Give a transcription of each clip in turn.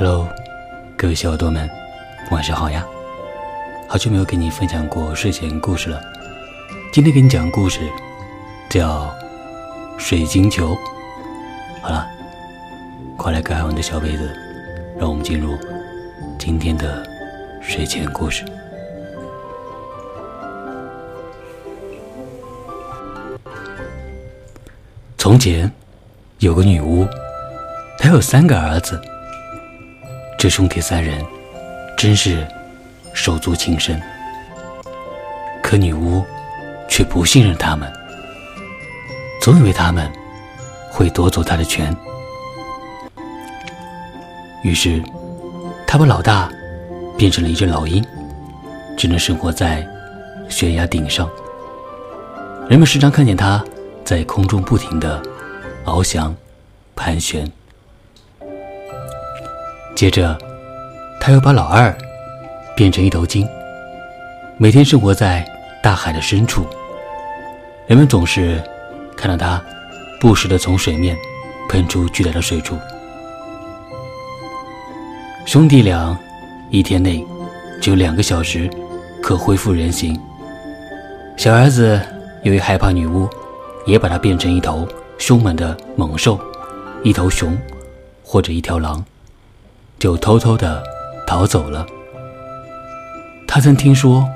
Hello， 各位小耳朵们，晚上好呀！好久没有给你分享过睡前故事了，今天给你讲的故事叫水晶球。好了，快来盖好你的小被子，让我们进入今天的睡前故事。从前有个女巫，她有三个儿子，这兄弟三人真是手足情深，可女巫却不信任他们，总以为他们会夺走她的权。于是她把老大变成了一只老鹰，只能生活在悬崖顶上，人们时常看见她在空中不停地翱翔盘旋。接着他又把老二变成一头鲸，每天生活在大海的深处，人们总是看到他不时地从水面喷出巨大的水柱。兄弟俩一天内只有2个小时可恢复人形，小儿子由于害怕女巫，也把他变成一头凶猛的猛兽，一头熊或者一条狼，就偷偷地逃走了。他曾听说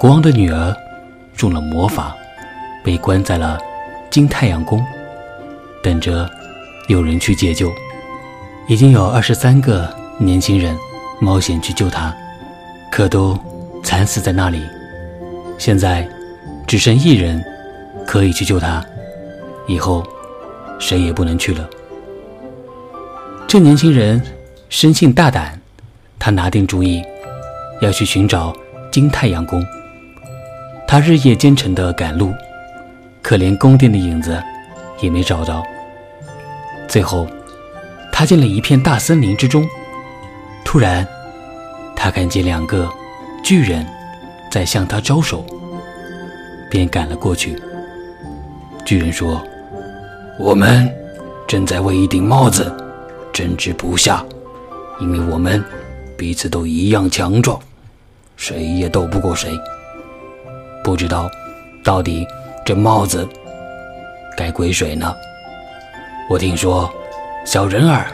国王的女儿中了魔法，被关在了金太阳宫，等着有人去解救。已经有23个年轻人冒险去救她，可都惨死在那里。现在只剩一人可以去救她，以后谁也不能去了。这年轻人生性大胆，他拿定主意要去寻找金太阳宫。他日夜兼程地赶路，可连宫殿的影子也没找到。最后他进了一片大森林之中，突然他看见2个巨人在向他招手，便赶了过去。巨人说：“我们正在为一顶帽子争执不下，因为我们彼此都一样强壮，谁也斗不过谁。不知道到底这帽子该归谁呢？我听说小人儿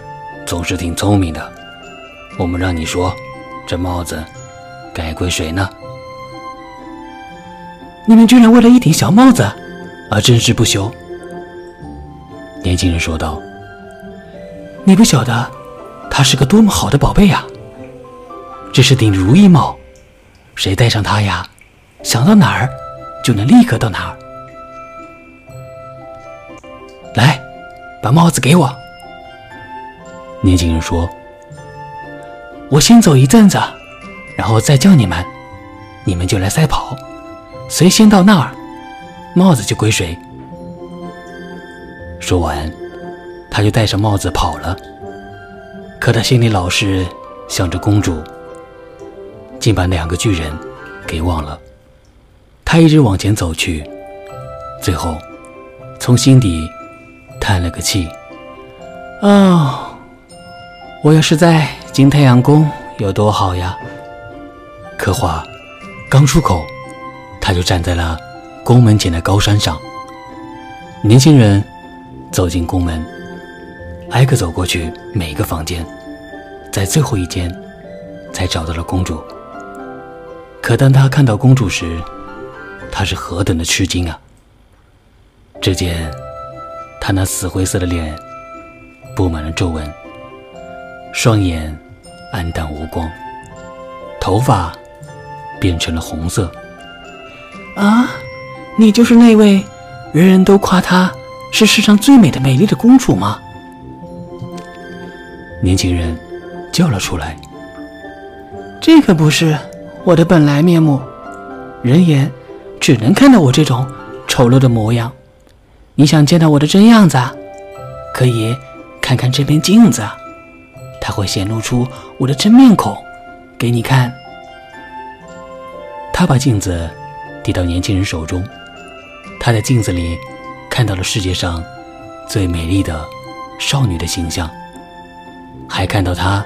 总是挺聪明的，我们让你说这帽子该归谁呢？”你们居然为了一顶小帽子而争执不休，年轻人说道。你不晓得它是个多么好的宝贝呀！这是顶如意帽，谁戴上它呀，想到哪儿就能立刻到哪儿。来，把帽子给我，年轻人说。我先走一阵子，然后再叫你们，你们就来赛跑，谁先到那儿，帽子就归谁。说完，他就戴上帽子跑了。可他心里老是想着公主，竟把2个巨人给忘了。他一直往前走去，最后从心底叹了个气：哦，我要是在金太阳宫有多好呀！可话刚出口，他就站在了宫门前的高山上。年轻人走进宫门，挨个走过去每个房间，在最后一间才找到了公主。可当他看到公主时，他是何等的吃惊啊！只见他那死灰色的脸布满了皱纹，双眼暗淡无光，头发变成了红色。啊，你就是那位人人都夸她是世上最美的美丽的公主吗？年轻人叫了出来。这可不是我的本来面目，人眼只能看到我这种丑陋的模样。你想见到我的真样子，可以看看这面镜子，它会显露出我的真面孔给你看。他把镜子递到年轻人手中，他在镜子里看到了世界上最美丽的少女的形象。还看到他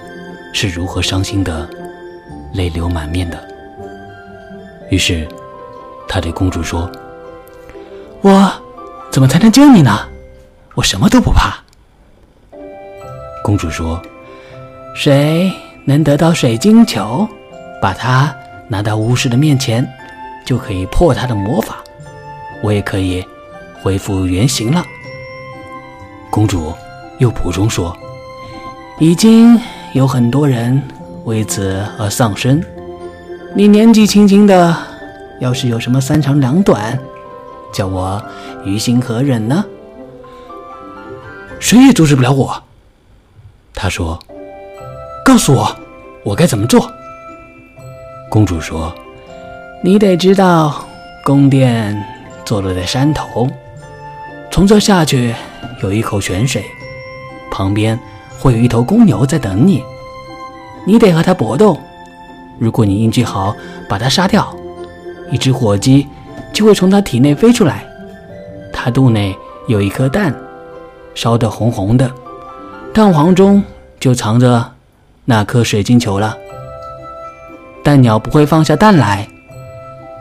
是如何伤心的泪流满面的。于是他对公主说，我怎么才能救你呢？我什么都不怕。公主说，谁能得到水晶球，把它拿到巫师的面前，就可以破他的魔法，我也可以恢复原形了。公主又补充说，已经有很多人为此而丧生，你年纪轻轻的，要是有什么三长两短，叫我于心何忍呢？谁也阻止不了我。她说，告诉我，我该怎么做？公主说，你得知道宫殿坐落在山头，从这下去有一口泉水，旁边会有一头公牛在等你，你得和它搏斗。如果你运气好把它杀掉，一只火鸡就会从它体内飞出来，它肚内有一颗蛋，烧得红红的，蛋黄中就藏着那颗水晶球了。蛋鸟不会放下蛋来，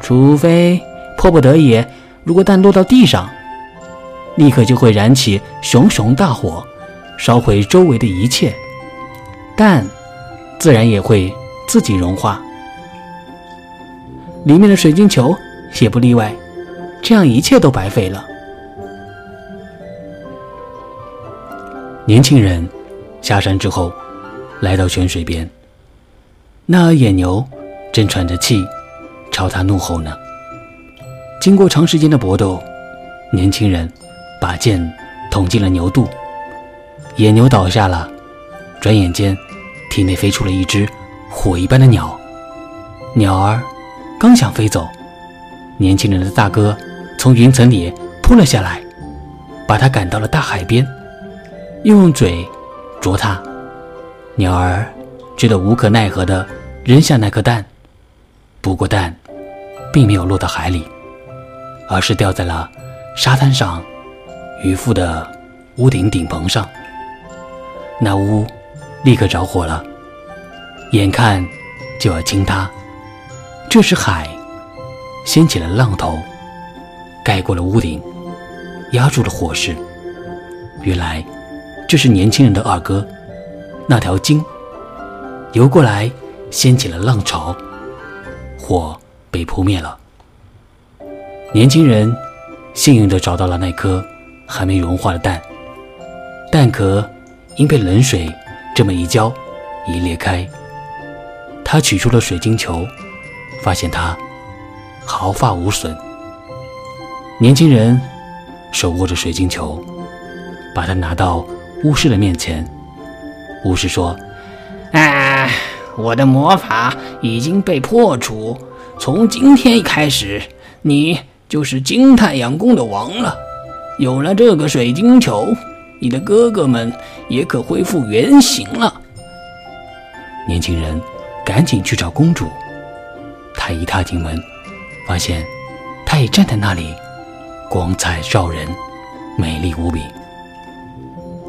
除非迫不得已。如果蛋落到地上，立刻就会燃起熊熊大火，烧毁周围的一切，蛋自然也会自己融化，里面的水晶球也不例外，这样一切都白费了。年轻人下山之后来到泉水边，那野牛正喘着气朝他怒吼呢。经过长时间的搏斗，年轻人把剑捅进了牛肚，野牛倒下了，转眼间体内飞出了一只火一般的鸟。鸟儿刚想飞走，年轻人的大哥从云层里扑了下来，把他赶到了大海边，又用嘴啄他。鸟儿觉得无可奈何地扔下那颗蛋，不过蛋并没有落到海里，而是掉在了沙滩上渔夫的屋顶顶棚上。那屋立刻着火了，眼看就要倾塌。这时海掀起了浪头，盖过了屋顶，压住了火势。原来这是年轻人的二哥，那条鲸游过来，掀起了浪潮，火被扑灭了。年轻人幸运地找到了那颗还没融化的蛋，蛋壳因被冷水这么一浇已裂开。他取出了水晶球，发现它毫发无损。年轻人手握着水晶球，把它拿到巫师的面前。巫师说，啊，我的魔法已经被破除，从今天开始你就是金太阳宫的王了。有了这个水晶球，你的哥哥们也可恢复原形了。年轻人赶紧去找公主，他一踏进门，发现她已站在那里，光彩照人，美丽无比。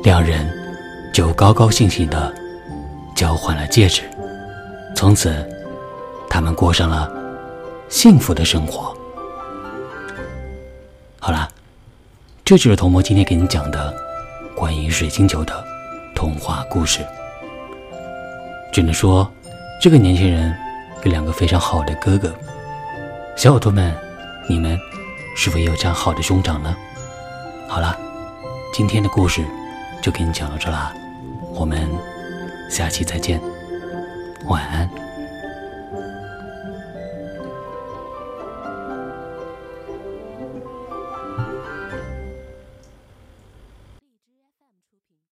两人就高高兴兴地交换了戒指，从此他们过上了幸福的生活。好啦，这就是童魔今天给你讲的关于水晶球的童话故事。只能说这个年轻人有两个非常好的哥哥，小耳朵们，你们是否也有这样好的兄长呢？好啦，今天的故事就给你讲到这啦，我们下期再见，晚安。